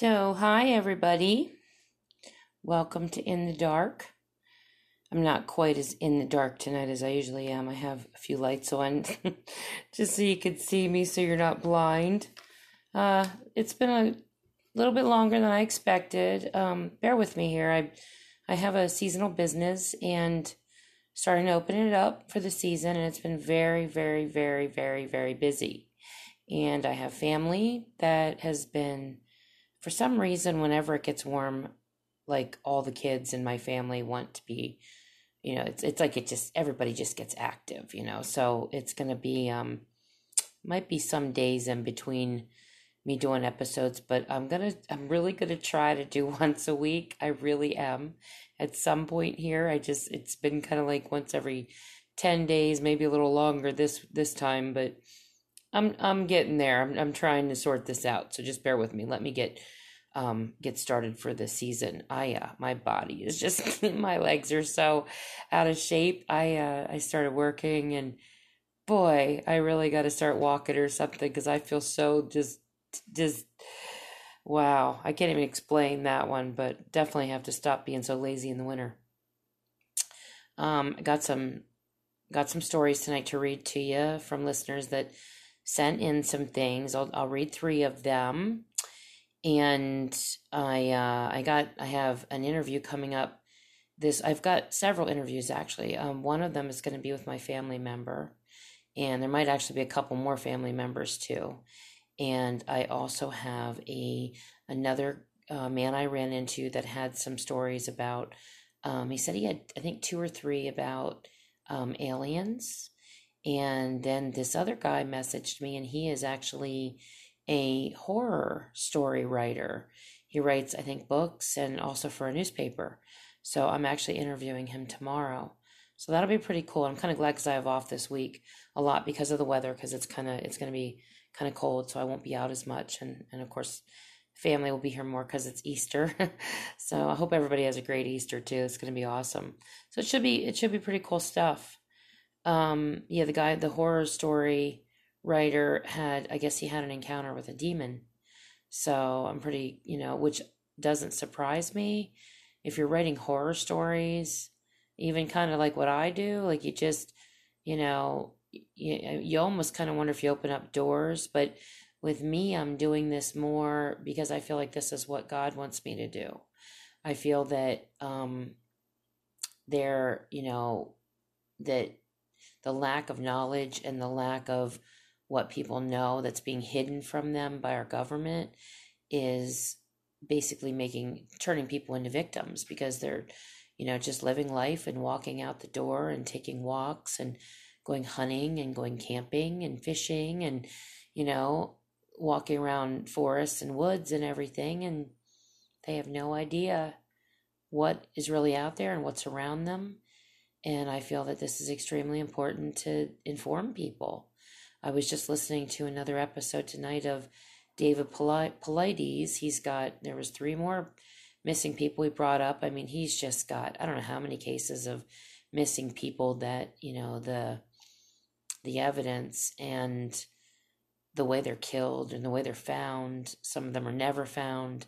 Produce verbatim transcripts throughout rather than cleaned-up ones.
So, hi everybody. Welcome to In the Dark. I'm not quite as in the dark tonight as I usually am. I have a few lights on just so you can see me so you're not blind. Uh, it's been a little bit longer than I expected. Um, bear with me here. I I have a seasonal business and starting to open it up for the season, and it's been very, very, very, very, very busy. And I have family that has been, for some reason, whenever it gets warm, like all the kids in my family want to be, you know, it's it's like it just, everybody just gets active, you know, so it's going to be, um, might be some days in between me doing episodes, but I'm going to, I'm really going to try to do once a week. I really am at some point here. I just, it's been kind of like once every ten days, maybe a little longer this, this time, but I'm, I'm getting there. I'm, I'm trying to sort this out. So just bear with me. Let me get, um, get started for this season. I, uh, my body is just, my legs are so out of shape. I, uh, I started working and boy, I really got to start walking or something. Cause I feel so just, just, wow. I can't even explain that one, but definitely have to stop being so lazy in the winter. Um, I got some, got some stories tonight to read to you from listeners that sent in some things. I'll, I'll read three of them. And I, uh, I got, I have an interview coming up this, I've got several interviews actually. Um, one of them is going to be with my family member, and there might actually be a couple more family members too. And I also have a, another, uh, man I ran into that had some stories about, um, he said he had, I think two or three about, um, aliens. And then this other guy messaged me, and he is actually a horror story writer. He writes, I think, books and also for a newspaper. So I'm actually interviewing him tomorrow. So that'll be pretty cool. I'm kind of glad because I have off this week a lot because of the weather, because it's kind of, it's going to be kind of cold. So I won't be out as much. And, and of course, family will be here more because it's Easter. So I hope everybody has a great Easter too. It's going to be awesome. So it should be, it should be pretty cool stuff. Um, yeah, the guy, the horror story writer had, I guess he had an encounter with a demon. So I'm pretty, you know, which doesn't surprise me. If you're writing horror stories, even kind of like what I do, like you just, you know, you, you almost kind of wonder if you open up doors. But with me, I'm doing this more because I feel like this is what God wants me to do. I feel that, um, there, you know, that the lack of knowledge and the lack of what people know that's being hidden from them by our government is basically making, turning people into victims because they're, you know, just living life and walking out the door and taking walks and going hunting and going camping and fishing and, you know, walking around forests and woods and everything. And they have no idea what is really out there and what's around them. And I feel that this is extremely important to inform people. I was just listening to another episode tonight of David Paulides. He's got, there was three more missing people he brought up. I mean, he's just got, I don't know how many cases of missing people that, you know, the, the evidence and the way they're killed and the way they're found. Some of them are never found.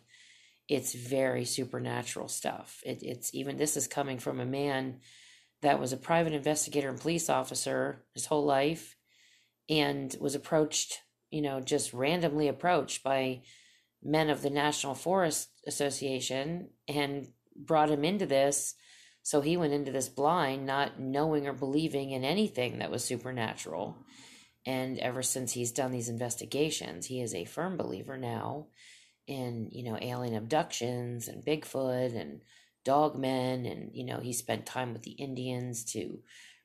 It's very supernatural stuff. It, it's even, this is coming from a man that was a private investigator and police officer his whole life and was approached, you know, just randomly approached by men of the National Forest Association and brought him into this. So he went into this blind, not knowing or believing in anything that was supernatural. And ever since he's done these investigations, he is a firm believer now in, you know, alien abductions and Bigfoot and dogmen, and you know, he spent time with the Indians to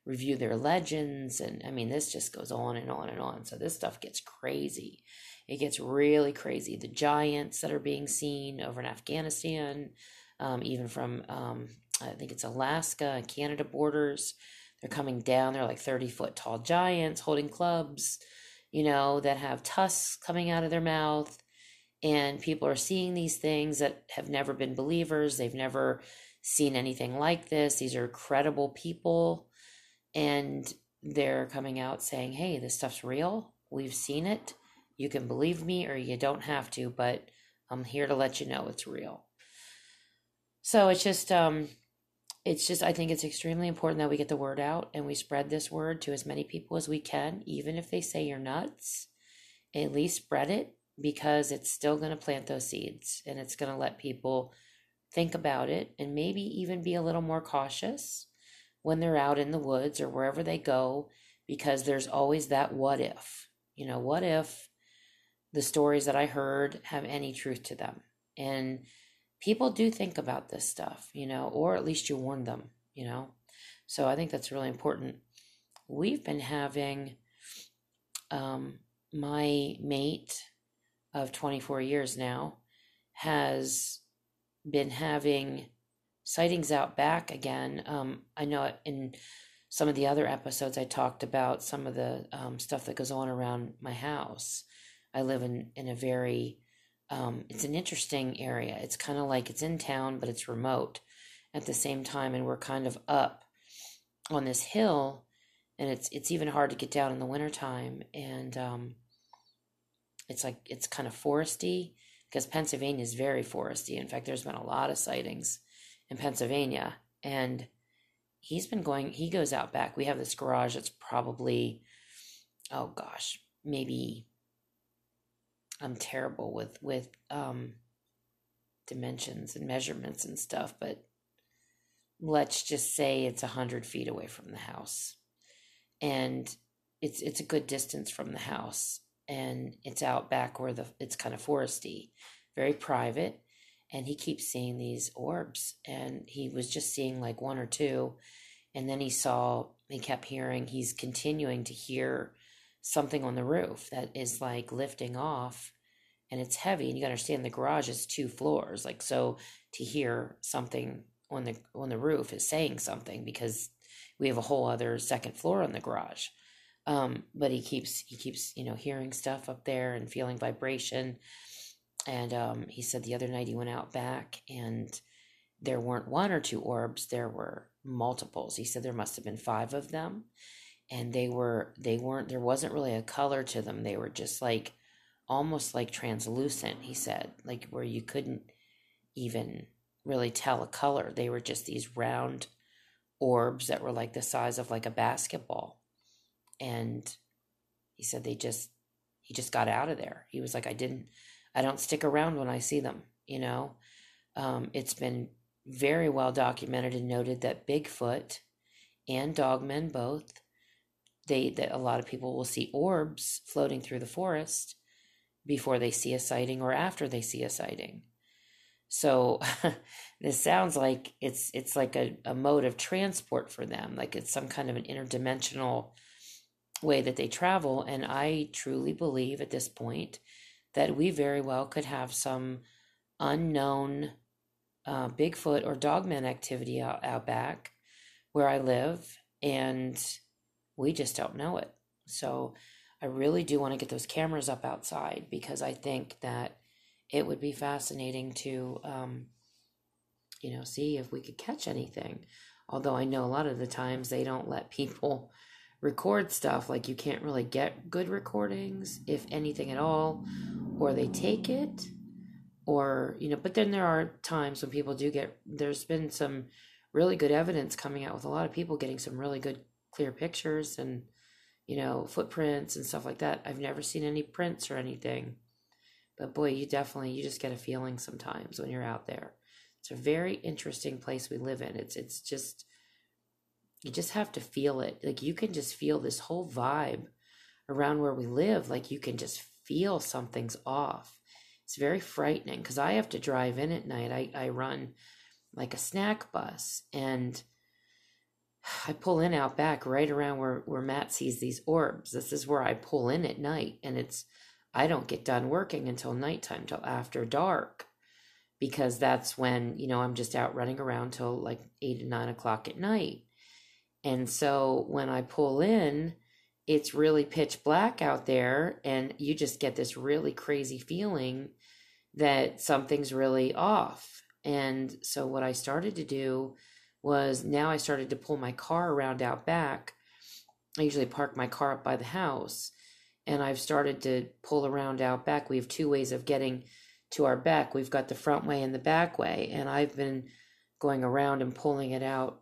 review their legends, and I mean, this just goes on and on and on. So this stuff gets crazy. It gets really crazy. The giants that are being seen over in Afghanistan, um, even from um, I think it's Alaska and Canada borders, they're coming down. They're like thirty foot tall giants holding clubs, you know, that have tusks coming out of their mouth. And people are seeing these things that have never been believers. They've never seen anything like this. These are credible people. And they're coming out saying, hey, this stuff's real. We've seen it. You can believe me or you don't have to, but I'm here to let you know it's real. So it's just, um, it's just, I think it's extremely important that we get the word out and we spread this word to as many people as we can, even if they say you're nuts, at least spread it, because it's still going to plant those seeds and it's going to let people think about it and maybe even be a little more cautious when they're out in the woods or wherever they go, because there's always that what if, you know, what if the stories that I heard have any truth to them. And people do think about this stuff, you know, or at least you warn them, you know. So I think that's really important. We've been having um, my mate of twenty-four years now has been having sightings out back again. Um, I know in some of the other episodes I talked about some of the um, stuff that goes on around my house. I live in, in a very, um, it's an interesting area. It's kind of like it's in town, but it's remote at the same time. And we're kind of up on this hill, and it's, it's even hard to get down in the wintertime. And um, it's like, it's kind of foresty, because Pennsylvania is very foresty. In fact, there's been a lot of sightings in Pennsylvania, and he's been going, he goes out back. We have this garage that's probably, oh gosh, maybe I'm terrible with, with, um, dimensions and measurements and stuff, but let's just say it's a hundred feet away from the house, and it's, it's a good distance from the house, and it's out back where the, it's kind of foresty, very private. And he keeps seeing these orbs, and he was just seeing like one or two. And then he saw, he kept hearing, he's continuing to hear something on the roof that is like lifting off, and it's heavy. And you gotta understand the garage is two floors. Like, so to hear something on the, on the roof is saying something, because we have a whole other second floor on the garage. Um, but he keeps, he keeps, you know, hearing stuff up there and feeling vibration. And um, he said the other night he went out back, and there weren't one or two orbs, there were multiples. He said there must have been five of them, and they were, they weren't, there wasn't really a color to them. They were just like, almost like translucent, he said, like where you couldn't even really tell a color. They were just these round orbs that were like the size of like a basketball. And he said they just, he just got out of there. He was like, I didn't, I don't stick around when I see them, you know. Um, it's been very well documented and noted that Bigfoot and Dogmen both, they, that a lot of people will see orbs floating through the forest before they see a sighting or after they see a sighting. So this sounds like it's it's like a, a mode of transport for them, like it's some kind of an interdimensional way that they travel. And I truly believe at this point that we very well could have some unknown uh, Bigfoot or Dogman activity out, out back where I live, and we just don't know it. So I really do want to get those cameras up outside, because I think that it would be fascinating to, um, you know, see if we could catch anything. Although I know a lot of the times they don't let people record stuff, like you can't really get good recordings, if anything at all, or they take it, or, you know, but then there are times when people do get, there's been some really good evidence coming out with a lot of people getting some really good clear pictures and, you know, footprints and stuff like that. I've never seen any prints or anything, but boy, you definitely, you just get a feeling sometimes when you're out there. It's a very interesting place we live in. It's, it's just, you just have to feel it. Like you can just feel this whole vibe around where we live. Like you can just feel something's off. It's very frightening, because I have to drive in at night. I, I run like a snack bus, and I pull in out back right around where, where Matt sees these orbs. This is where I pull in at night, and it's, I don't get done working until nighttime, till after dark, because that's when, you know, I'm just out running around till like eight and nine o'clock at night. And so when I pull in, it's really pitch black out there, and you just get this really crazy feeling that something's really off. And so what I started to do was, now I started to pull my car around out back. I usually park my car up by the house, and I've started to pull around out back. We have two ways of getting to our back. We've got the front way and the back way, and I've been going around and pulling it out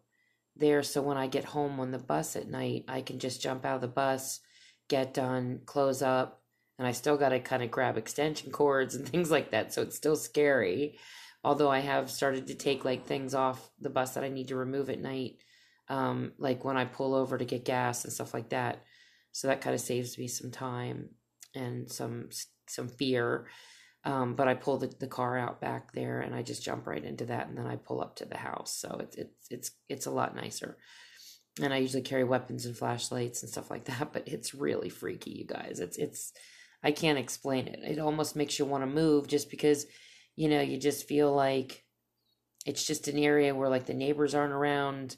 there, so when I get home on the bus at night, I can just jump out of the bus, get done, close up, and I still got to kind of grab extension cords and things like that, so it's still scary, although I have started to take like things off the bus that I need to remove at night, um, like when I pull over to get gas and stuff like that, so that kind of saves me some time and some some fear. Um, but I pull the, the car out back there and I just jump right into that. And then I pull up to the house. So it's, it's, it's, it's a lot nicer. And I usually carry weapons and flashlights and stuff like that, but it's really freaky, you guys. It's, it's, I can't explain it. It almost makes you want to move just because, you know, you just feel like it's just an area where like the neighbors aren't around.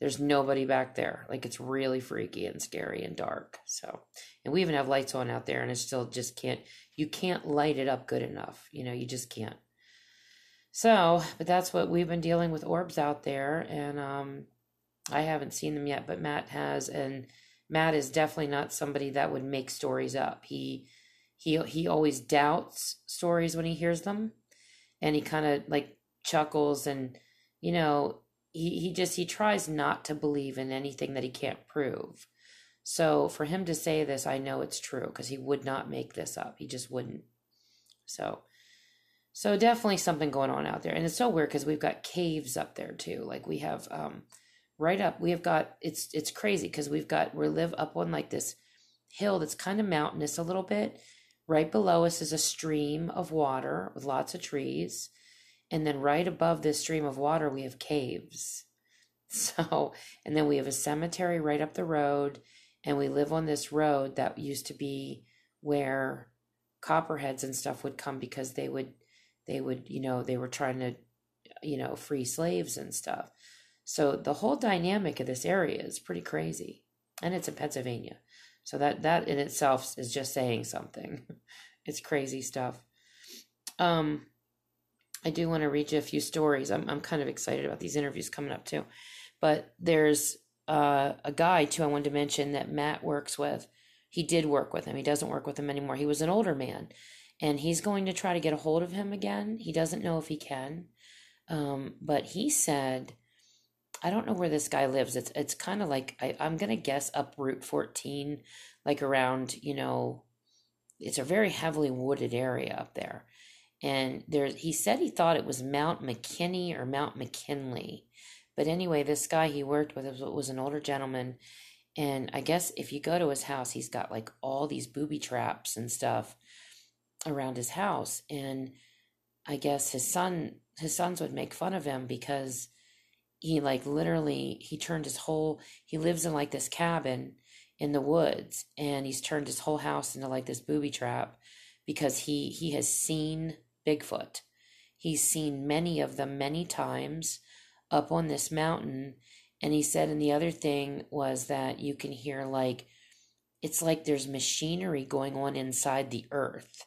There's nobody back there. Like it's really freaky and scary and dark. So, and we even have lights on out there and it still just can't, you can't light it up good enough. You know, you just can't. So, but that's what we've been dealing with, orbs out there. And um, I haven't seen them yet, but Matt has. And Matt is definitely not somebody that would make stories up. He he he always doubts stories when he hears them. And he kind of like chuckles and, you know, he, he just, he tries not to believe in anything that he can't prove. So for him to say this, I know it's true because he would not make this up. He just wouldn't. So, so definitely something going on out there. And it's so weird because we've got caves up there too. Like we have, um, right up, we have got, it's, it's crazy because we've got, we live up on like this hill that's kind of mountainous a little bit. Right below us is a stream of water with lots of trees. And then right above this stream of water, we have caves. So, and then we have a cemetery right up the road. And we live on this road that used to be where copperheads and stuff would come because they would, they would, you know, they were trying to, you know, free slaves and stuff. So the whole dynamic of this area is pretty crazy. And it's in Pennsylvania. So that, that in itself is just saying something. It's crazy stuff. Um, I do want to read you a few stories. I'm, I'm kind of excited about these interviews coming up too, but there's, Uh, a guy too I wanted to mention that Matt works with. He did work with him. He doesn't work with him anymore. He was an older man, and he's going to try to get a hold of him again. He doesn't know if he can, um, but he said, I don't know where this guy lives. It's it's kind of like, I, I'm going to guess up Route fourteen, like around, you know, it's a very heavily wooded area up there. And there, he said he thought it was Mount McKinney or Mount McKinley. But anyway, this guy he worked with was an older gentleman, and I guess if you go to his house, he's got like all these booby traps and stuff around his house, and I guess his son, his sons would make fun of him because he like literally, he turned his whole, he lives in like this cabin in the woods, and he's turned his whole house into like this booby trap because he, he has seen Bigfoot. He's seen many of them many times up on this mountain. And he said, and the other thing was that you can hear like, it's like there's machinery going on inside the earth.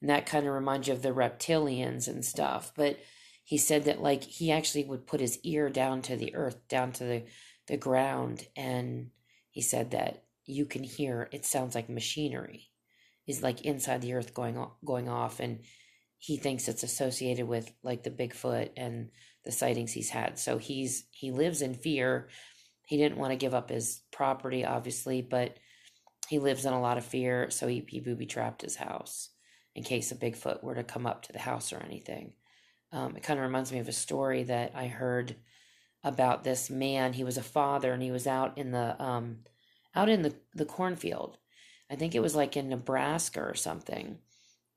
And that kind of reminds you of the reptilians and stuff. But he said that like, he actually would put his ear down to the earth, down to the, the ground. And he said that you can hear, it sounds like machinery is like inside the earth going on, going off. And he thinks it's associated with like the Bigfoot and the sightings he's had. So he's, he lives in fear. He didn't want to give up his property, obviously, but he lives in a lot of fear. So he, he booby trapped his house in case a Bigfoot were to come up to the house or anything. Um, it kind of reminds me of a story that I heard about this man. He was a father and he was out in the, um, out in the, the cornfield. I think it was like in Nebraska or something.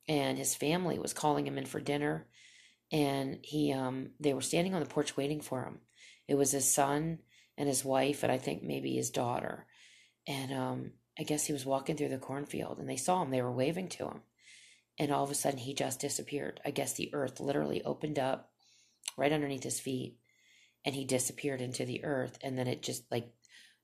And his family was calling him in for dinner. And he, um, they were standing on the porch waiting for him. It was his son and his wife, and I think maybe his daughter. And um, I guess he was walking through the cornfield, and they saw him. They were waving to him. And all of a sudden, he just disappeared. I guess the earth literally opened up right underneath his feet, and he disappeared into the earth. And then it just, like,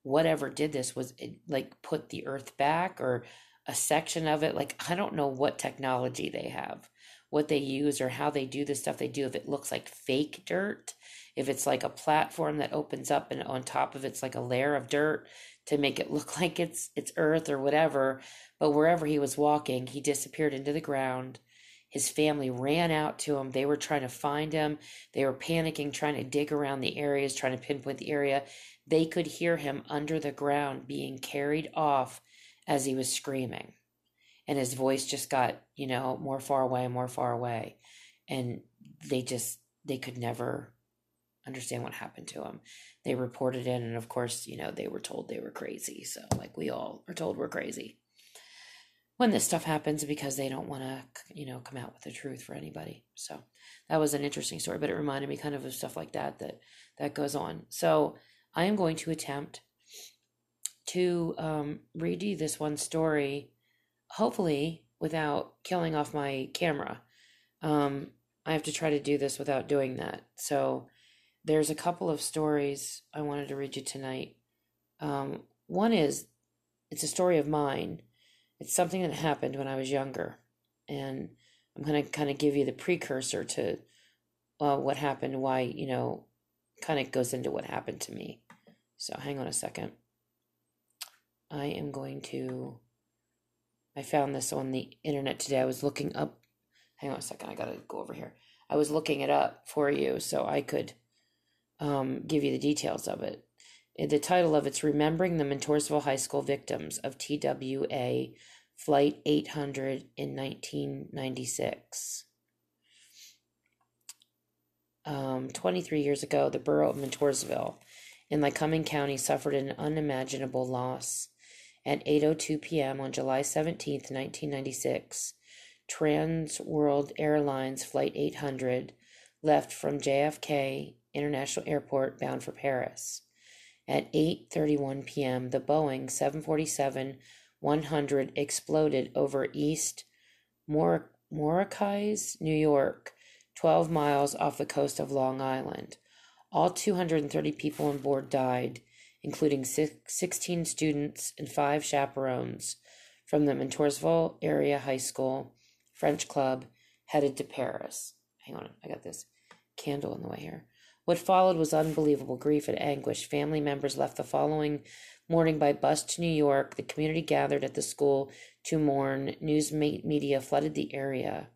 whatever did this was, it, like, put the earth back or a section of it. Like, I don't know what technology they have, what they use or how they do the stuff they do. If it looks like fake dirt, if it's like a platform that opens up and on top of it's like a layer of dirt to make it look like it's, it's earth or whatever. But wherever he was walking, he disappeared into the ground. His family ran out to him. They were trying to find him. They were panicking, trying to dig around the areas, trying to pinpoint the area. They could hear him under the ground being carried off as he was screaming. And his voice just got, you know, more far away and more far away. And they just, they could never understand what happened to him. They reported in, and of course, you know, they were told they were crazy. So like we all are told we're crazy when this stuff happens, because they don't want to, you know, come out with the truth for anybody. So that was an interesting story, but it reminded me kind of of stuff like that, that, that goes on. So I am going to attempt to um, read you this one story, hopefully without killing off my camera. Um, I have to try to do this without doing that. So there's a couple of stories I wanted to read you tonight. Um, one is, it's a story of mine. It's something that happened when I was younger, and I'm going to kind of give you the precursor to uh, what happened, why, you know, kind of goes into what happened to me. So hang on a second. I am going to, I found this on the internet today. I was looking up, hang on a second, I got to go over here. I was looking it up for you so I could um, give you the details of it. The title of it's Remembering the Montoursville High School Victims of T W A Flight eight hundred in nineteen ninety-six. Um, twenty-three years ago, the borough of Montoursville in Lycoming County suffered an unimaginable loss. At eight oh two p.m. on July seventeenth, nineteen ninety-six, Trans World Airlines Flight eight hundred left from J F K International Airport bound for Paris. At eight thirty-one p.m., the Boeing seven forty-seven one hundred exploded over East Moriches, New York, twelve miles off the coast of Long Island. All two hundred thirty people on board died, including sixteen students and five chaperones from the Montoursville Area High School French Club headed to Paris. Hang on, I got this candle in the way here. What followed was unbelievable grief and anguish. Family members left the following morning by bus to New York. The community gathered at the school to mourn. News media flooded the area.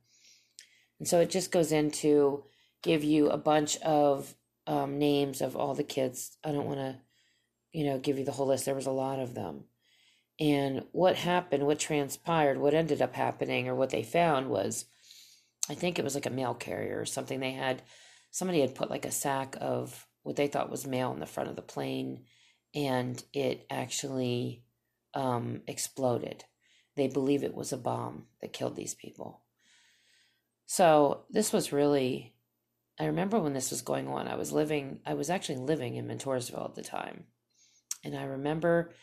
And so it just goes in to give you a bunch of um, names of all the kids. I don't want to, you know, give you the whole list. There was a lot of them. And what happened, what transpired, what ended up happening, or what they found was, I think it was like a mail carrier or something. They had... Somebody had put like a sack of what they thought was mail in the front of the plane, and it actually um, exploded. They believe it was a bomb that killed these people. So this was really, I remember when this was going on, I was living, I was actually living in Montoursville at the time. And I remember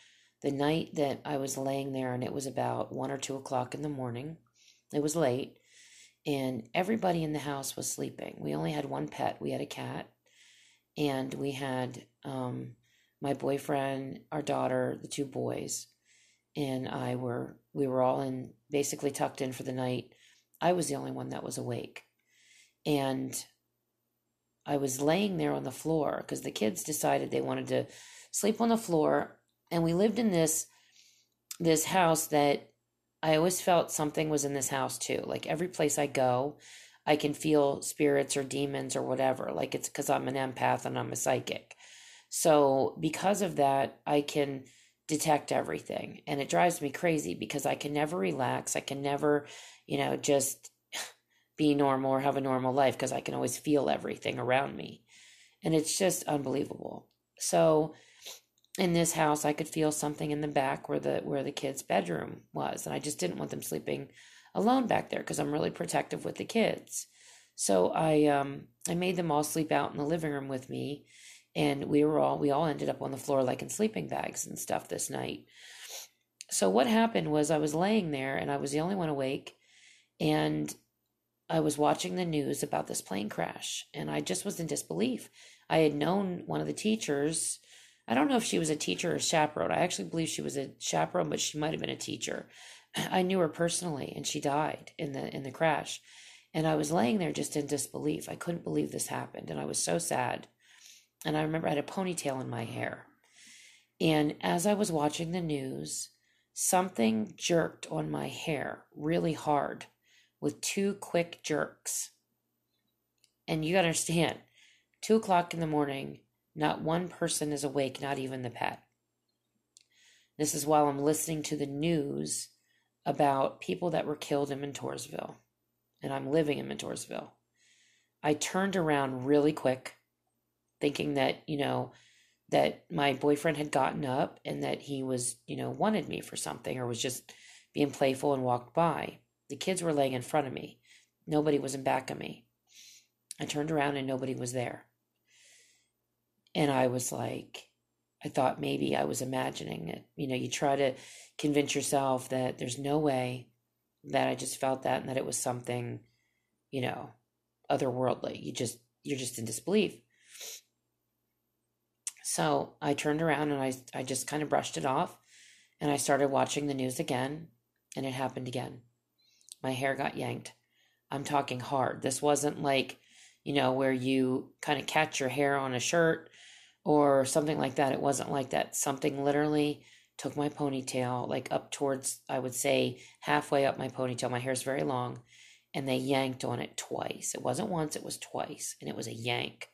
the night that I was laying there, and it was about one or two o'clock in the morning. It was late. And everybody in the house was sleeping. We only had one pet. We had a cat, and we had um, my boyfriend, our daughter, the two boys, and I were, we were all in, basically tucked in for the night. I was the only one that was awake. And I was laying there on the floor because the kids decided they wanted to sleep on the floor. And we lived in this, this house that, I always felt something was in this house too. Like every place I go, I can feel spirits or demons or whatever. Like it's because I'm an empath and I'm a psychic. So because of that, I can detect everything. And it drives me crazy because I can never relax. I can never, you know, just be normal or have a normal life because I can always feel everything around me. And it's just unbelievable. So in this house, I could feel something in the back where the where the kids' bedroom was, and I just didn't want them sleeping alone back there because I'm really protective with the kids. So I um I made them all sleep out in the living room with me, and we were all we all ended up on the floor like in sleeping bags and stuff this night. So what happened was I was laying there and I was the only one awake, and I was watching the news about this plane crash, and I just was in disbelief. I had known one of the teachers. I don't know if she was a teacher or a chaperone. I actually believe she was a chaperone, but she might have been a teacher. I knew her personally, and she died in the in the crash. And I was laying there just in disbelief. I couldn't believe this happened, and I was so sad. And I remember I had a ponytail in my hair. And as I was watching the news, something jerked on my hair really hard, with two quick jerks. And you gotta understand, two o'clock in the morning, not one person is awake, not even the pet. This is while I'm listening to the news about people that were killed in Montoursville, and I'm living in Montoursville. I turned around really quick, thinking that, you know, that my boyfriend had gotten up and that he was, you know, wanted me for something or was just being playful and walked by. The kids were laying in front of me. Nobody was in back of me. I turned around and nobody was there. And I was like, I thought maybe I was imagining it. You know, you try to convince yourself that there's no way that I just felt that and that it was something, you know, otherworldly. You just, you're just in disbelief. So I turned around and I, I just kind of brushed it off and I started watching the news again, and it happened again. My hair got yanked. I'm talking hard. This wasn't like, you know, where you kind of catch your hair on a shirt or something like that. It wasn't like that. Something literally took my ponytail, like up towards, I would say halfway up my ponytail. My hair's very long, and they yanked on it twice. It wasn't once, it was twice, and it was a yank.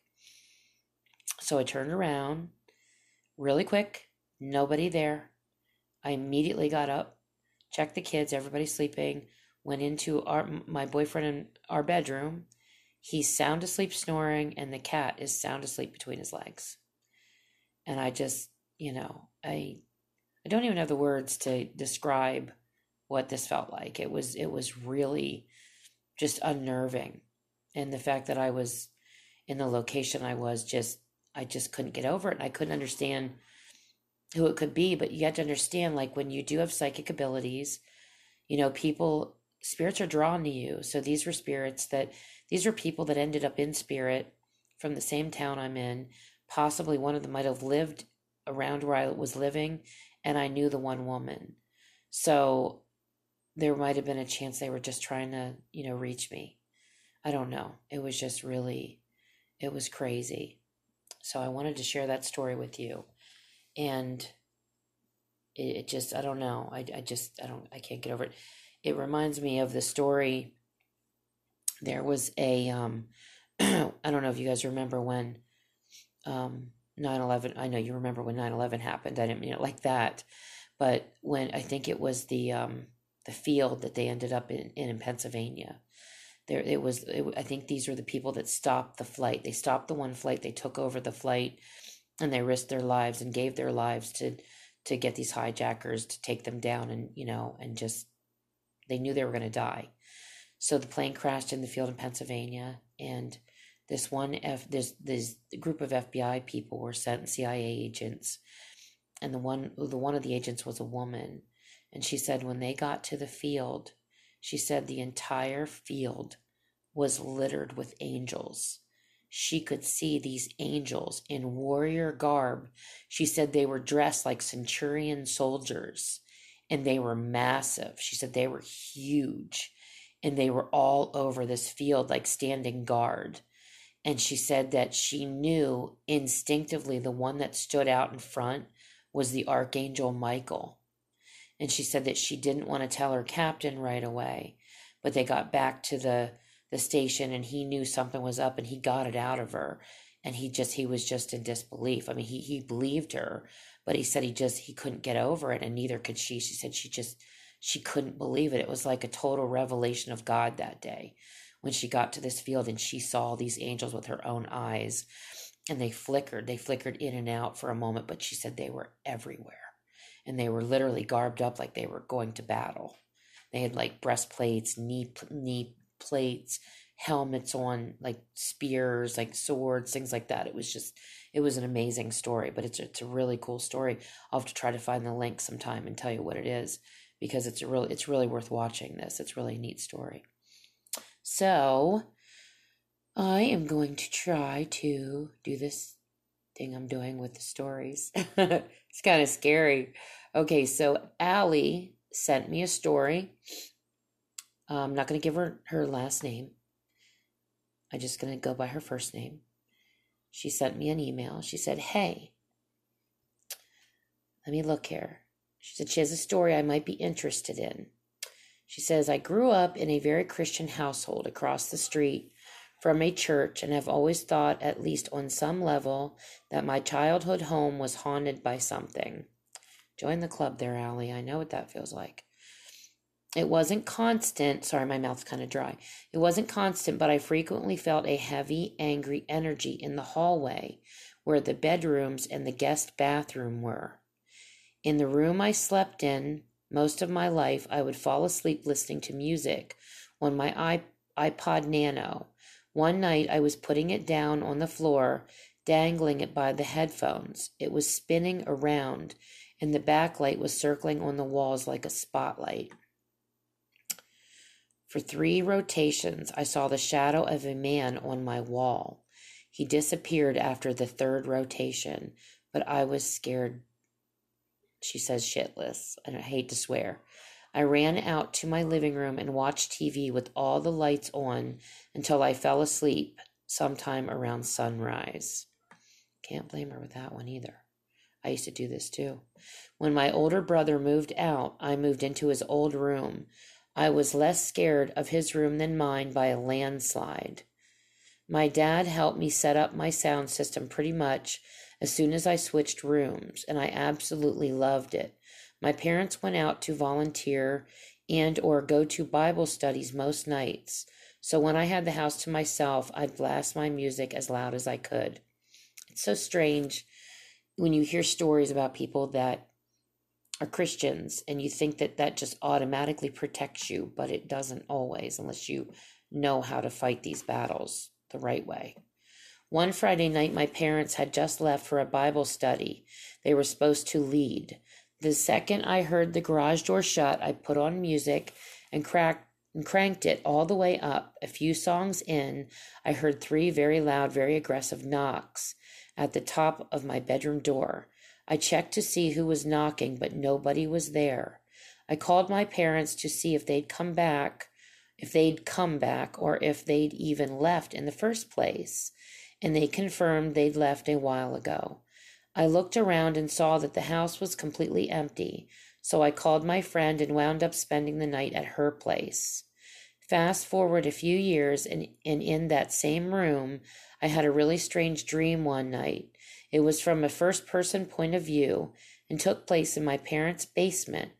So I turned around really quick, nobody there. I immediately got up, checked the kids, everybody's sleeping, went into our, my boyfriend in our bedroom. He's sound asleep snoring, and the cat is sound asleep between his legs. And I just, you know, I I don't even have the words to describe what this felt like. It was it was really just unnerving. And the fact that I was in the location I was just, I just couldn't get over it. And I couldn't understand who it could be, but you have to understand, like, when you do have psychic abilities, you know, people, spirits are drawn to you. So these were spirits that, these were people that ended up in spirit from the same town I'm in. Possibly one of them might have lived around where I was living, and I knew the one woman. So there might have been a chance they were just trying to, you know, reach me. I don't know. It was just really, it was crazy. So I wanted to share that story with you. And it, it just, I don't know. I, I just, I don't, I can't get over it. It reminds me of the story. There was a, um, I don't know if you guys remember when um, nine eleven, I know you remember when nine eleven happened. I didn't mean it like that. But when, I think it was the um, the field that they ended up in, in, in Pennsylvania. There, it was, it, I think these were the people that stopped the flight. They stopped the one flight. They took over the flight, and they risked their lives and gave their lives to, to get these hijackers to take them down. And, you know, and just, they knew they were going to die. So the plane crashed in the field in Pennsylvania, and this one F this this group of F B I people were sent, C I A agents, and the one the one of the agents was a woman, and she said when they got to the field, she said the entire field was littered with angels. She could see these angels in warrior garb. She said they were dressed like centurion soldiers, and they were massive. She said they were huge. And they were all over this field, like standing guard. And she said that she knew instinctively the one that stood out in front was the Archangel Michael. And she said that she didn't want to tell her captain right away, but they got back to the, the station, and he knew something was up, and he got it out of her. And he just, he was just in disbelief. I mean, he, he believed her, but he said he just, he couldn't get over it. And neither could she. She said she just, she couldn't believe it. It was like a total revelation of God that day when she got to this field and she saw these angels with her own eyes, and they flickered. They flickered in and out for a moment, but she said they were everywhere, and they were literally garbed up like they were going to battle. They had like breastplates, knee, knee plates, helmets on, like spears, like swords, things like that. It was just, it was an amazing story, but it's, it's a really cool story. I'll have to try to find the link sometime and tell you what it is, because it's really, it's really worth watching this. It's really a neat story. So I am going to try to do this thing I'm doing with the stories. It's kind of scary. Okay, so Allie sent me a story. I'm not going to give her her last name. I'm just going to go by her first name. She sent me an email. She said, hey, let me look here. She said she has a story I might be interested in. She says, I grew up in a very Christian household across the street from a church and have always thought, at least on some level, that my childhood home was haunted by something. Join the club there, Allie. I know what that feels like. It wasn't constant. Sorry, my mouth's kind of dry. It wasn't constant, but I frequently felt a heavy, angry energy in the hallway where the bedrooms and the guest bathroom were. In the room I slept in, most of my life, I would fall asleep listening to music on my iPod Nano. One night, I was putting it down on the floor, dangling it by the headphones. It was spinning around, and the backlight was circling on the walls like a spotlight. For three rotations, I saw the shadow of a man on my wall. He disappeared after the third rotation, but I was scared. She says shitless, and I hate to swear. I ran out to my living room and watched T V with all the lights on until I fell asleep sometime around sunrise. Can't blame her with that one either. I used to do this too. When my older brother moved out, I moved into his old room. I was less scared of his room than mine by a landslide. My dad helped me set up my sound system pretty much as soon as I switched rooms, and I absolutely loved it. My parents went out to volunteer and or go to Bible studies most nights, so when I had the house to myself, I'd blast my music as loud as I could. It's so strange when you hear stories about people that are Christians, and you think that that just automatically protects you, but it doesn't always, unless you know how to fight these battles the right way. One Friday night, my parents had just left for a Bible study they were supposed to lead. The second I heard the garage door shut, I put on music and, cracked, and cranked it all the way up. A few songs in, I heard three very loud, very aggressive knocks at the top of my bedroom door. I checked to see who was knocking, but nobody was there. I called my parents to see if they'd come back, if they'd come back, or if they'd even left in the first place, and they confirmed they'd left a while ago. I looked around and saw that the house was completely empty, so I called my friend and wound up spending the night at her place. Fast forward a few years, and, and in that same room, I had a really strange dream one night. It was from a first-person point of view and took place in my parents' basement.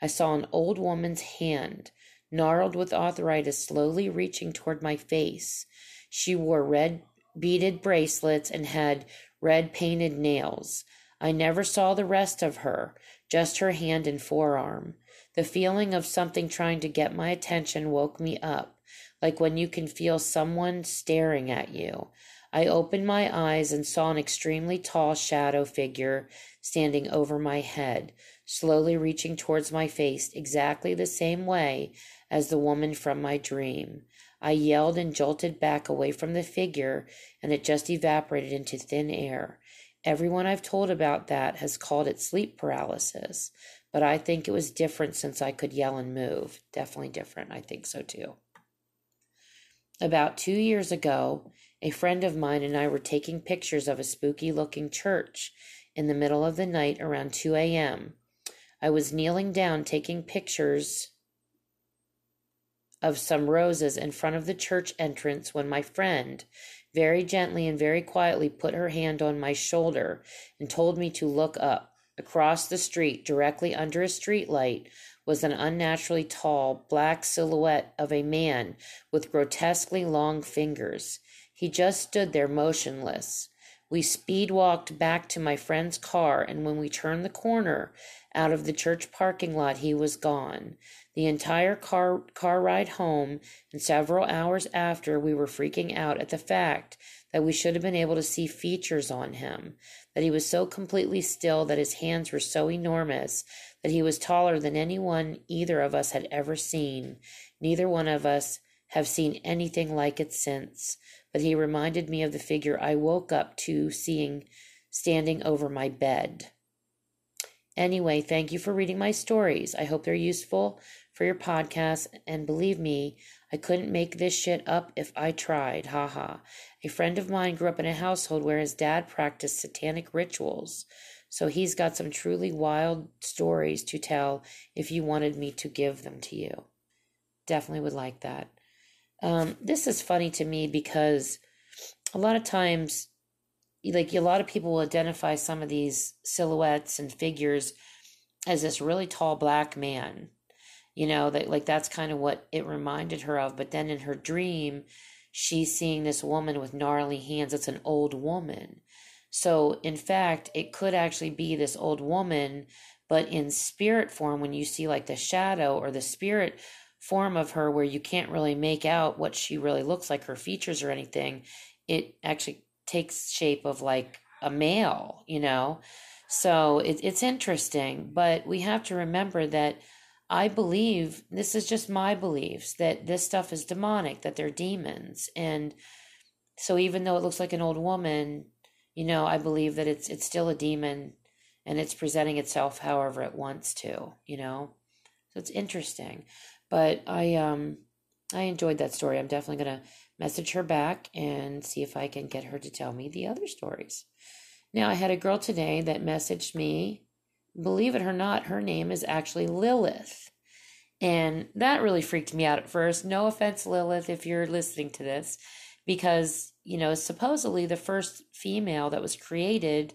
I saw an old woman's hand, gnarled with arthritis, slowly reaching toward my face. She wore red beaded bracelets and had red painted nails. I never saw the rest of her, just her hand and forearm. The feeling of something trying to get my attention woke me up, like when you can feel someone staring at you. I opened my eyes and saw an extremely tall shadow figure standing over my head, slowly reaching towards my face exactly the same way as the woman from my dream. I yelled and jolted back away from the figure, and it just evaporated into thin air. Everyone I've told about that has called it sleep paralysis, but I think it was different since I could yell and move. Definitely different. I think so too. About two years ago, a friend of mine and I were taking pictures of a spooky-looking church in the middle of the night around two a.m. I was kneeling down taking pictures of some roses in front of the church entrance when my friend very gently and very quietly put her hand on my shoulder and told me to look up. Across the street, directly under a street light, was an unnaturally tall black silhouette of a man with grotesquely long fingers. He just stood there motionless. We speed walked back to my friend's car, and when we turned the corner out of the church parking lot, he was gone. The entire car, car ride home and several hours after, we were freaking out at the fact that we should have been able to see features on him, that he was so completely still, that his hands were so enormous, that he was taller than anyone either of us had ever seen. Neither one of us have seen anything like it since, but he reminded me of the figure I woke up to seeing standing over my bed. Anyway, thank you for reading my stories. I hope they're useful for your podcast, and believe me, I couldn't make this shit up if I tried. Ha ha. A friend of mine grew up in a household where his dad practiced satanic rituals, so he's got some truly wild stories to tell if you wanted me to give them to you. Definitely would like that. Um, this is funny to me because a lot of times, like a lot of people will identify some of these silhouettes and figures as this really tall black man, you know, that like that's kind of what it reminded her of. But then in her dream, she's seeing this woman with gnarly hands. It's an old woman. So in fact, it could actually be this old woman, but in spirit form, when you see like the shadow or the spirit form of her where you can't really make out what she really looks like, her features or anything, it actually takes shape of like a male, you know? So it, it's interesting, but we have to remember that I believe, this is just my beliefs, that this stuff is demonic, that they're demons. And so even though it looks like an old woman, you know, I believe that it's, it's still a demon and it's presenting itself however it wants to, you know? So it's interesting. But I um I enjoyed that story. I'm definitely going to message her back and see if I can get her to tell me the other stories. Now, I had a girl today that messaged me. Believe it or not, her name is actually Lilith. And that really freaked me out at first. No offense, Lilith, if you're listening to this. Because, you know, supposedly the first female that was created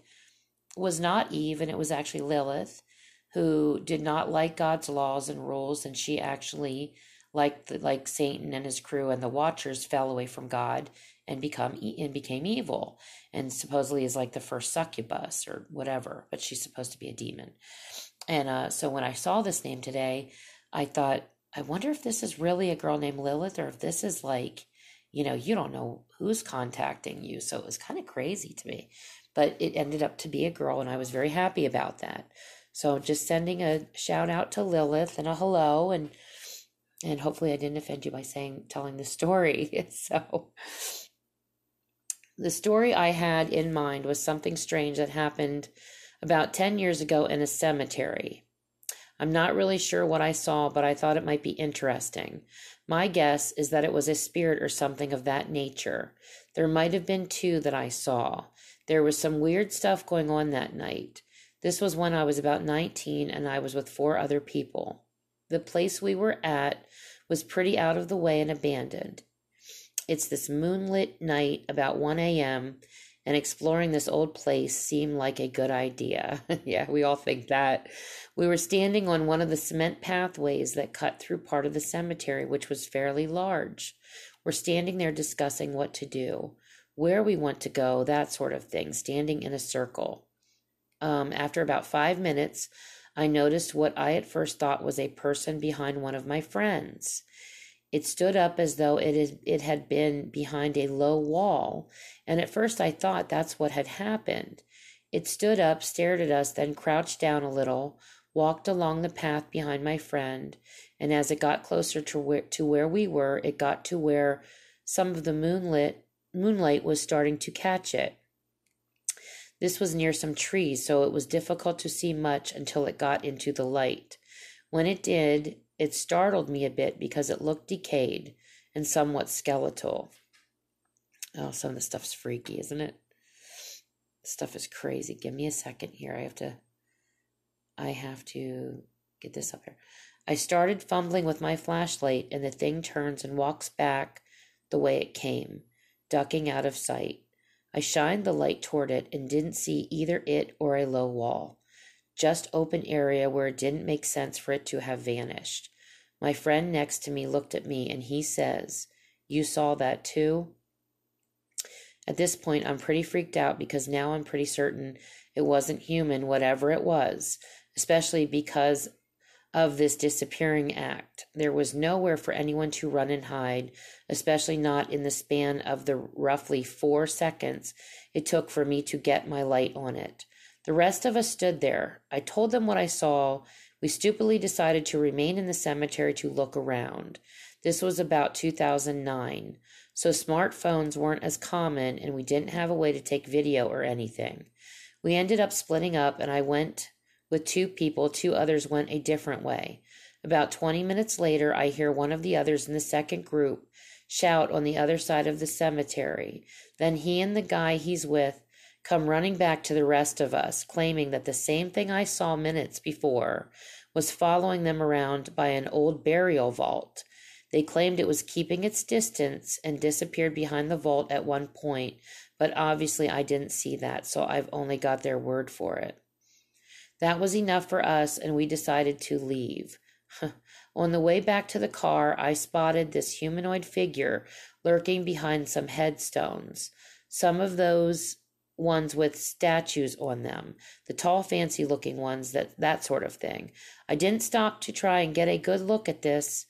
was not Eve, and it was actually Lilith, who did not like God's laws and rules, and she actually, like the, like Satan and his crew and the Watchers, fell away from God and become and became evil, and supposedly is like the first succubus or whatever, but she's supposed to be a demon. And uh, so when I saw this name today, I thought, I wonder if this is really a girl named Lilith, or if this is like, you know, you don't know who's contacting you. So it was kind of crazy to me, but it ended up to be a girl, and I was very happy about that. So just sending a shout out to Lilith and a hello, and and hopefully I didn't offend you by saying telling the story. So the story I had in mind was something strange that happened about ten years ago in a cemetery. I'm not really sure what I saw, but I thought it might be interesting. My guess is that it was a spirit or something of that nature. There might have been two that I saw. There was some weird stuff going on that night. This was when I was about nineteen, and I was with four other people. The place we were at was pretty out of the way and abandoned. It's this moonlit night, about one a.m., and exploring this old place seemed like a good idea. Yeah, we all think that. We were standing on one of the cement pathways that cut through part of the cemetery, which was fairly large. We're standing there discussing what to do, where we want to go, that sort of thing, standing in a circle. Um, after about five minutes, I noticed what I at first thought was a person behind one of my friends. It stood up as though it is, it had been behind a low wall, and at first I thought that's what had happened. It stood up, stared at us, then crouched down a little, walked along the path behind my friend, and as it got closer to where, to where we were, it got to where some of the moonlit moonlight was starting to catch it. This was near some trees, so it was difficult to see much until it got into the light. When it did, it startled me a bit because it looked decayed and somewhat skeletal. Oh, some of the stuff's freaky, isn't it? This stuff is crazy. Give me a second here. I have to, I have to get this up here. I started fumbling with my flashlight, and the thing turns and walks back the way it came, ducking out of sight. I shined the light toward it and didn't see either it or a low wall, just open area where it didn't make sense for it to have vanished. My friend next to me looked at me, and he says, "You saw that too?" At this point, I'm pretty freaked out because now I'm pretty certain it wasn't human, whatever it was, especially because of this disappearing act. There was nowhere for anyone to run and hide, especially not in the span of the roughly four seconds it took for me to get my light on it. The rest of us stood there. I told them what I saw. We stupidly decided to remain in the cemetery to look around. This was about two thousand nine, so smartphones weren't as common, and we didn't have a way to take video or anything. We ended up splitting up, and I went with two people. Two others went a different way. About twenty minutes later, I hear one of the others in the second group shout on the other side of the cemetery. Then he and the guy he's with come running back to the rest of us, claiming that the same thing I saw minutes before was following them around by an old burial vault. They claimed it was keeping its distance and disappeared behind the vault at one point, but obviously I didn't see that, so I've only got their word for it. That was enough for us, and we decided to leave. On the way back to the car, I spotted this humanoid figure lurking behind some headstones, some of those ones with statues on them, the tall, fancy-looking ones, that, that sort of thing. I didn't stop to try and get a good look at this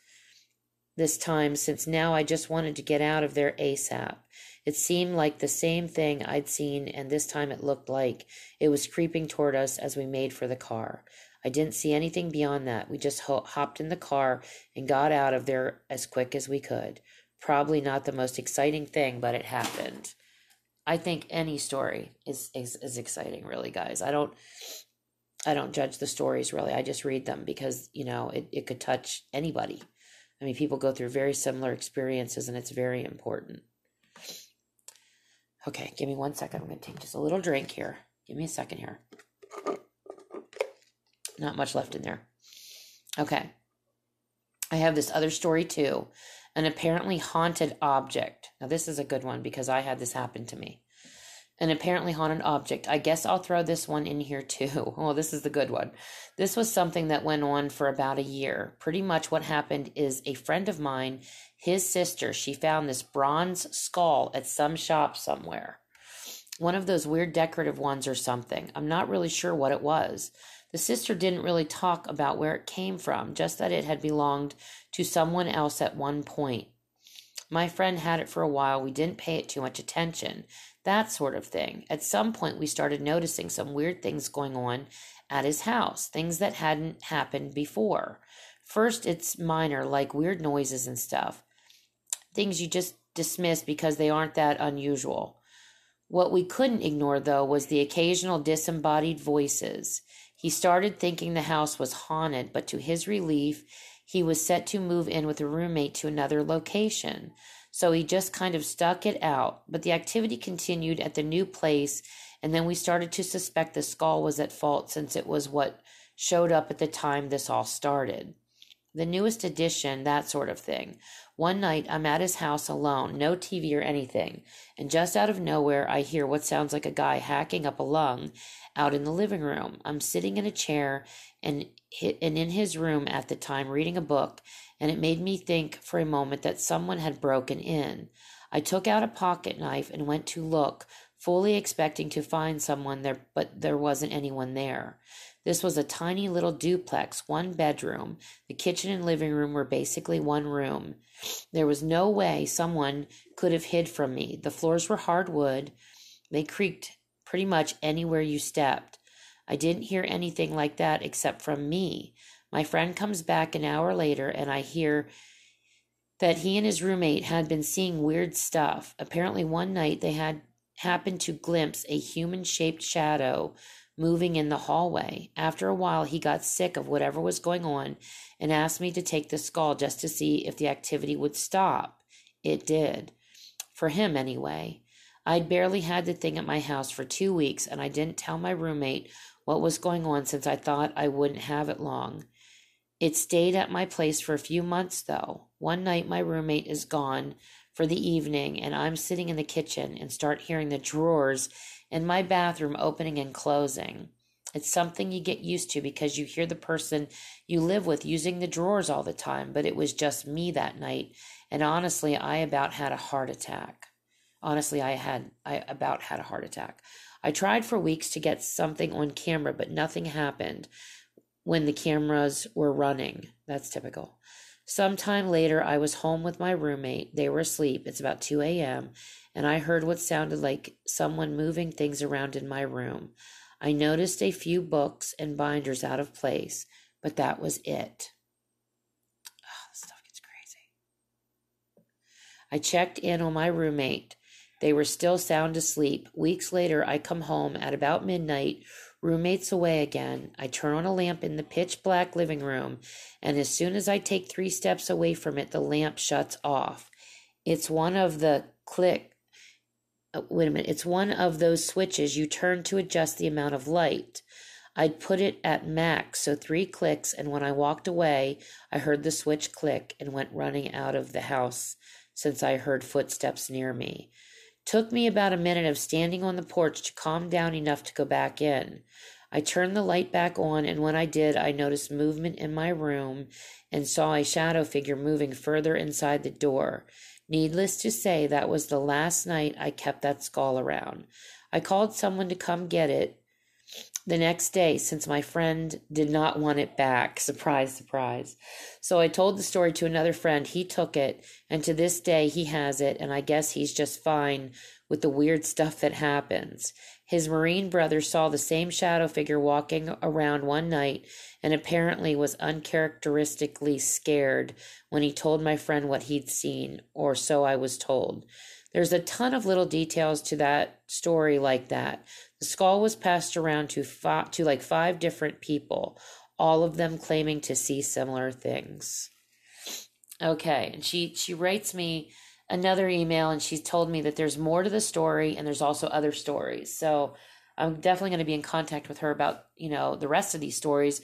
this time, since now I just wanted to get out of there ASAP. It seemed like the same thing I'd seen, and this time it looked like it was creeping toward us as we made for the car. I didn't see anything beyond that. We just ho- hopped in the car and got out of there as quick as we could. Probably not the most exciting thing, but it happened. I think any story is, is, is exciting, really, guys. I don't I don't judge the stories, really. I just read them because, you know, it, it could touch anybody. I mean, people go through very similar experiences, and it's very important. Okay, give me one second. I'm going to take just a little drink here. Give me a second here. Not much left in there. Okay. I have this other story too. An apparently haunted object. Now this is a good one because I had this happen to me. An apparently haunted object. I guess I'll throw this one in here too. Oh, this is the good one. This was something that went on for about a year. Pretty much what happened is a friend of mine, his sister, she found this bronze skull at some shop somewhere. One of those weird decorative ones or something. I'm not really sure what it was. The sister didn't really talk about where it came from, just that it had belonged to someone else at one point. My friend had it for a while. We didn't pay it too much attention, that sort of thing. At some point, we started noticing some weird things going on at his house, things that hadn't happened before. First, it's minor, like weird noises and stuff, things you just dismiss because they aren't that unusual. What we couldn't ignore, though, was the occasional disembodied voices. He started thinking the house was haunted, but to his relief, he was set to move in with a roommate to another location. So he just kind of stuck it out. But the activity continued at the new place, and then we started to suspect the skull was at fault since it was what showed up at the time this all started. The newest addition, that sort of thing. One night, I'm at his house alone, no T V or anything, and just out of nowhere, I hear what sounds like a guy hacking up a lung out in the living room. I'm sitting in a chair and, and in his room at the time reading a book, and it made me think for a moment that someone had broken in. I took out a pocket knife and went to look, fully expecting to find someone there, but there wasn't anyone there. This was a tiny little duplex, one bedroom. The kitchen and living room were basically one room. There was no way someone could have hid from me. The floors were hardwood. They creaked pretty much anywhere you stepped. I didn't hear anything like that except from me. My friend comes back an hour later, and I hear that he and his roommate had been seeing weird stuff. Apparently one night they had happened to glimpse a human-shaped shadow moving in the hallway. After a while, he got sick of whatever was going on and asked me to take the skull just to see if the activity would stop. It did. For him, anyway. I'd barely had the thing at my house for two weeks, and I didn't tell my roommate what was going on since I thought I wouldn't have it long. It stayed at my place for a few months, though. One night, my roommate is gone for the evening, and I'm sitting in the kitchen and start hearing the drawers in my bathroom opening and closing. It's something you get used to because you hear the person you live with using the drawers all the time, but it was just me that night, and honestly, I about had a heart attack. Honestly, I had I about had a heart attack. I tried for weeks to get something on camera, but nothing happened when the cameras were running. That's typical. Sometime later, I was home with my roommate. They were asleep. It's about two a.m., and I heard what sounded like someone moving things around in my room. I noticed a few books and binders out of place, but that was it. Oh, this stuff gets crazy. I checked in on my roommate. They were still sound asleep. Weeks later, I come home at about midnight. Roommate's away again. I turn on a lamp in the pitch black living room, and as soon as I take three steps away from it, the lamp shuts off. It's one of the click. Wait a minute. It's one of those switches you turn to adjust the amount of light. I'd put it at max, so three clicks, and when I walked away, I heard the switch click and went running out of the house since I heard footsteps near me. Took me about a minute of standing on the porch to calm down enough to go back in. I turned the light back on, and when I did, I noticed movement in my room and saw a shadow figure moving further inside the door. Needless to say, that was the last night I kept that skull around. I called someone to come get it the next day since my friend did not want it back. Surprise, surprise. So I told the story to another friend. He took it, and to this day he has it, and I guess he's just fine with the weird stuff that happens. His Marine brother saw the same shadow figure walking around one night and apparently was uncharacteristically scared when he told my friend what he'd seen, or so I was told. There's a ton of little details to that story like that. The skull was passed around to fi- to like five different people, all of them claiming to see similar things. Okay, and she, she writes me another email, and she's told me that there's more to the story and there's also other stories. So I'm definitely going to be in contact with her about, you know, the rest of these stories.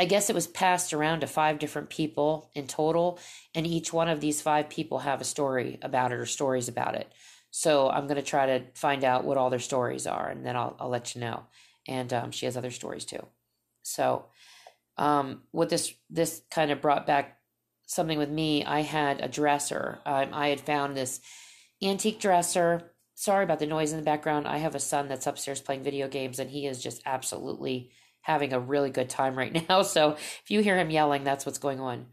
I guess it was passed around to five different people in total, and each one of these five people have a story about it or stories about it. So I'm going to try to find out what all their stories are, and then I'll, I'll let you know. And um, she has other stories too. So um, what this, this kind of brought back something with me, I had a dresser. Um, I had found this antique dresser. Sorry about the noise in the background. I have a son that's upstairs playing video games, and he is just absolutely having a really good time right now. So if you hear him yelling, that's what's going on.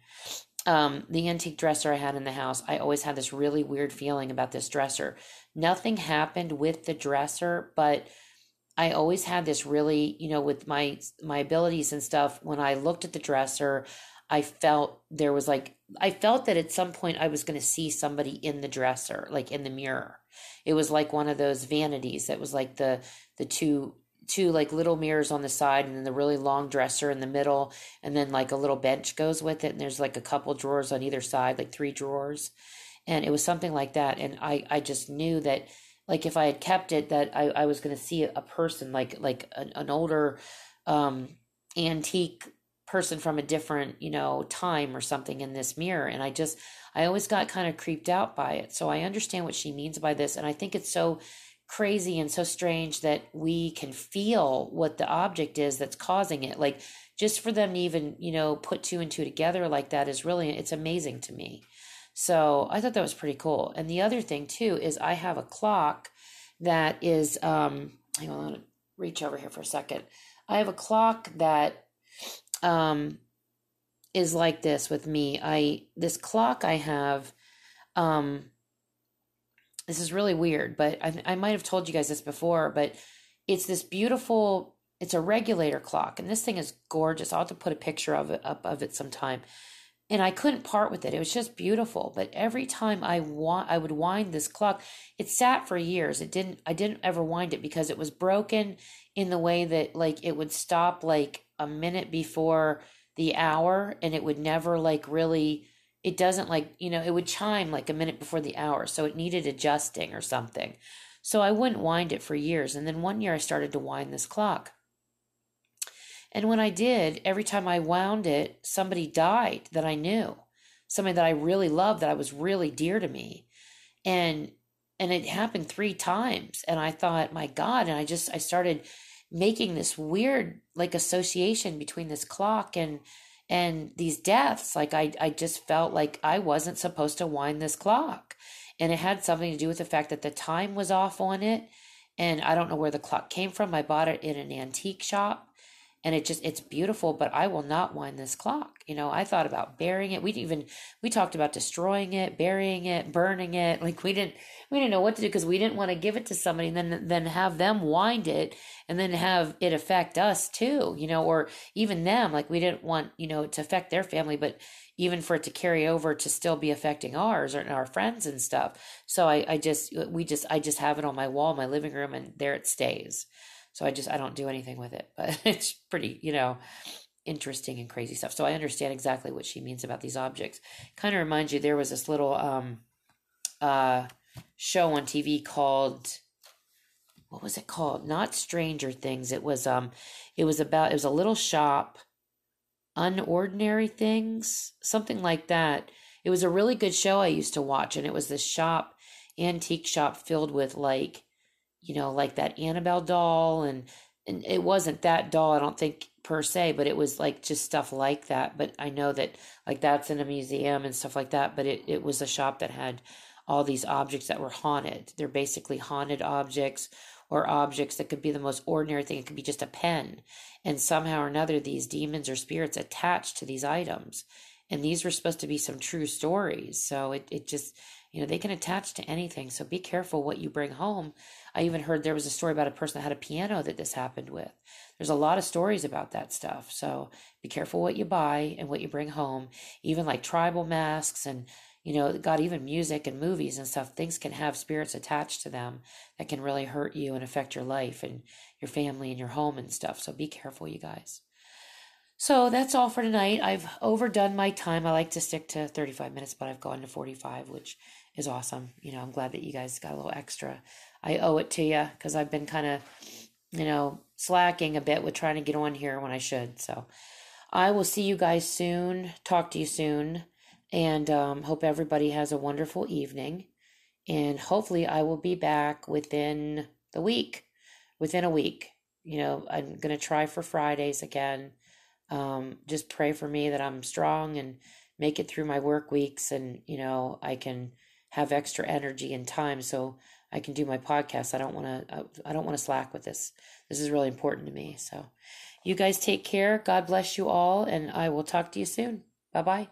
Um, the antique dresser I had in the house, I always had this really weird feeling about this dresser. Nothing happened with the dresser, but I always had this really, you know, with my my abilities and stuff, when I looked at the dresser, I felt there was like, I felt that at some point I was going to see somebody in the dresser, like in the mirror. It was like one of those vanities that was like the, the two, two like little mirrors on the side, and then the really long dresser in the middle. And then like a little bench goes with it. And there's like a couple drawers on either side, like three drawers. And it was something like that. And I, I just knew that like, if I had kept it, that I, I was going to see a person, like, like an, an older, um, antique person from a different, you know, time or something in this mirror. And I just, I always got kind of creeped out by it. So I understand what she means by this. And I think it's so crazy and so strange that we can feel what the object is that's causing it. Like just for them to even, you know, put two and two together like that is really, it's amazing to me. So I thought that was pretty cool. And the other thing too, is I have a clock that is, um, hang on, I'm going to reach over here for a second. I have a clock that, um, is like this with me. I, this clock I have, um, this is really weird, but I, I might've told you guys this before, but it's this beautiful, it's a regulator clock. And this thing is gorgeous. I'll have to put a picture of it up of it sometime. And I couldn't part with it. It was just beautiful. But every time I want, I would wind this clock, it sat for years. It didn't, I didn't ever wind it because it was broken in the way that like, it would stop like a minute before the hour, and it would never like really, it doesn't like, you know, it would chime like a minute before the hour. So it needed adjusting or something. So I wouldn't wind it for years. And then one year I started to wind this clock. And when I did, every time I wound it, somebody died that I knew, somebody that I really loved, that I was really dear to me. And, and it happened three times. And I thought, my God. And I just, I started making this weird, like association between this clock and, and these deaths. Like I, I just felt like I wasn't supposed to wind this clock. And it had something to do with the fact that the time was off on it. And I don't know where the clock came from. I bought it in an antique shop. And it just, it's beautiful, but I will not wind this clock. You know, I thought about burying it. We didn't even, we talked about destroying it, burying it, burning it. Like we didn't, we didn't know what to do because we didn't want to give it to somebody and then, then have them wind it and then have it affect us too, you know, or even them. Like we didn't want, you know, to affect their family, but even for it to carry over to still be affecting ours or our friends and stuff. So I, I just, we just, I just have it on my wall, my living room, and there it stays. So I just, I don't do anything with it, but it's pretty, you know, interesting and crazy stuff. So I understand exactly what she means about these objects. Kind of reminds you, there was this little um, uh, show on T V called what was it called? Not Stranger Things. It was um, it was about it was a little shop, Unordinary Things, something like that. It was a really good show I used to watch, and it was this shop, antique shop filled with like, you know, like that Annabelle doll, and and it wasn't that doll, I don't think per se, but it was like just stuff like that. But I know that like that's in a museum and stuff like that. But it, it was a shop that had all these objects that were haunted. They're basically haunted objects, or objects that could be the most ordinary thing. It could be just a pen, and somehow or another these demons or spirits attached to these items. And these were supposed to be some true stories. So it, it just, you know, they can attach to anything. So be careful what you bring home. I even heard there was a story about a person that had a piano that this happened with. There's a lot of stories about that stuff. So be careful what you buy and what you bring home. Even like tribal masks and, you know, God, even music and movies and stuff. Things can have spirits attached to them that can really hurt you and affect your life and your family and your home and stuff. So be careful, you guys. So that's all for tonight. I've overdone my time. I like to stick to thirty-five minutes, but I've gone to forty-five, which is awesome. You know, I'm glad that you guys got a little extra. I owe it to you because I've been kind of, you know, slacking a bit with trying to get on here when I should. So I will see you guys soon. Talk to you soon. And um, hope everybody has a wonderful evening. And hopefully I will be back within the week, within a week. You know, I'm going to try for Fridays again. Um, just pray for me that I'm strong and make it through my work weeks, and, you know, I can have extra energy and time so I can do my podcast. I don't want to, I don't want to slack with this. This is really important to me. So you guys take care. God bless you all. And I will talk to you soon. Bye-bye.